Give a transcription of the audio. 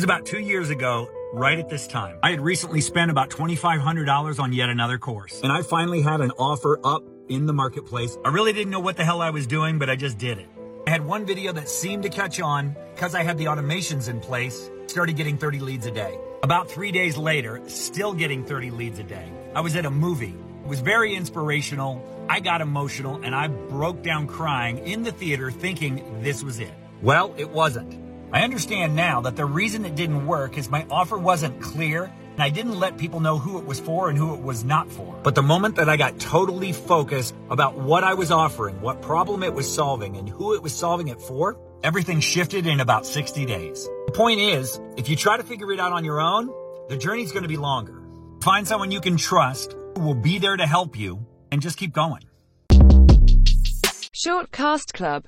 It was about 2 years ago, right at this time. I had recently spent about $2,500 on yet another course, and I finally had an offer up in the marketplace. I really didn't know what the hell I was doing, but I just did it. I had one video that seemed to catch on because I had the automations in place, started getting 30 leads a day. About 3 days later, still getting 30 leads a day. I was at a movie. It was very inspirational. I got emotional, and I broke down crying in the theater thinking this was it. Well, it wasn't. I understand now that the reason it didn't work is my offer wasn't clear, and I didn't let people know who it was for and who it was not for. But the moment that I got totally focused about what I was offering, what problem it was solving, and who it was solving it for, everything shifted in about 60 days. The point is, if you try to figure it out on your own, the journey's going to be longer. Find someone you can trust who will be there to help you, and just keep going. Shortcast Club.